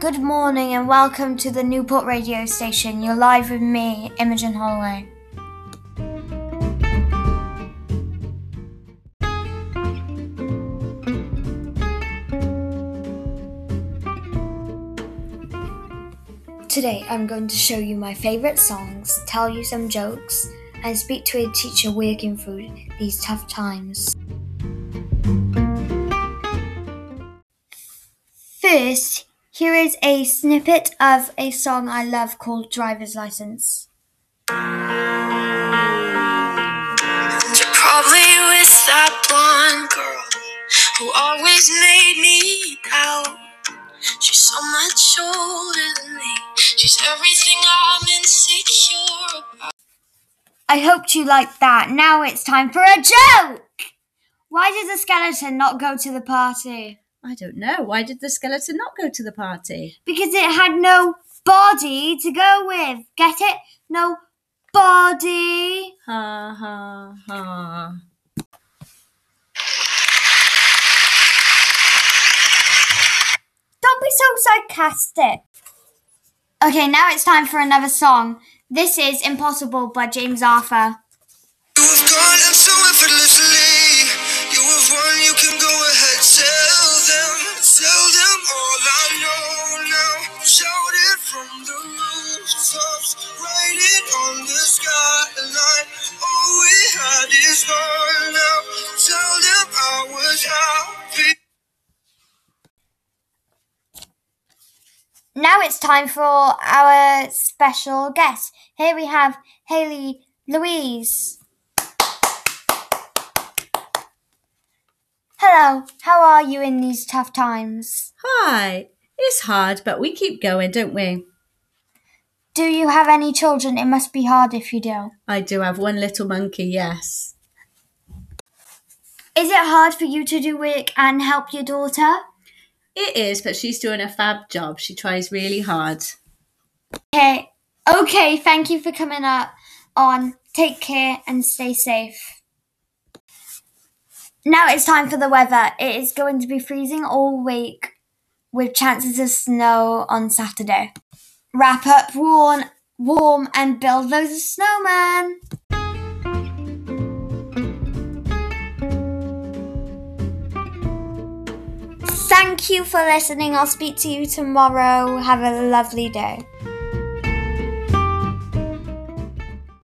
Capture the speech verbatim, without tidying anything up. Good morning and welcome to the Newport radio station. You're live with me, Imogen Holloway. Today I'm going to show you my favourite songs, tell you some jokes, and speak to a teacher working through these tough times. First, here is a snippet of a song I love called Driver's License. You're probably with that blonde girl who always made me doubt. She's so much older than me. She's everything I'm insecure about. I hoped you liked that. Now it's time for a joke! Why did the skeleton not go to the party? I don't know. Why did the skeleton not go to the party? Because it had no body to go with. Get it? No body. Ha, ha, ha. Don't be so sarcastic. Okay, now it's time for another song. This is Impossible by James Arthur. You have gone and so effortlessly. You have won, you can go ahead, tell them, tell them all I know now. Shout it from the rooftops, write it on the skyline. All we had is gone now. Tell them I was happy. Now it's time for our special guest. Here we have Hayley Louise. Hello, how are you in these tough times? Hi, it's hard, but we keep going, don't we? Do you have any children? It must be hard if you do. I do have one little monkey, yes. Is it hard for you to do work and help your daughter? It is, but she's doing a fab job. She tries really hard. Okay, okay, thank you for coming up on Take Care and Stay Safe. Now it's time for the weather. It is going to be freezing all week with chances of snow on Saturday. Wrap up warm, warm and build loads of snowmen. Thank you for listening. I'll speak to you tomorrow. Have a lovely day.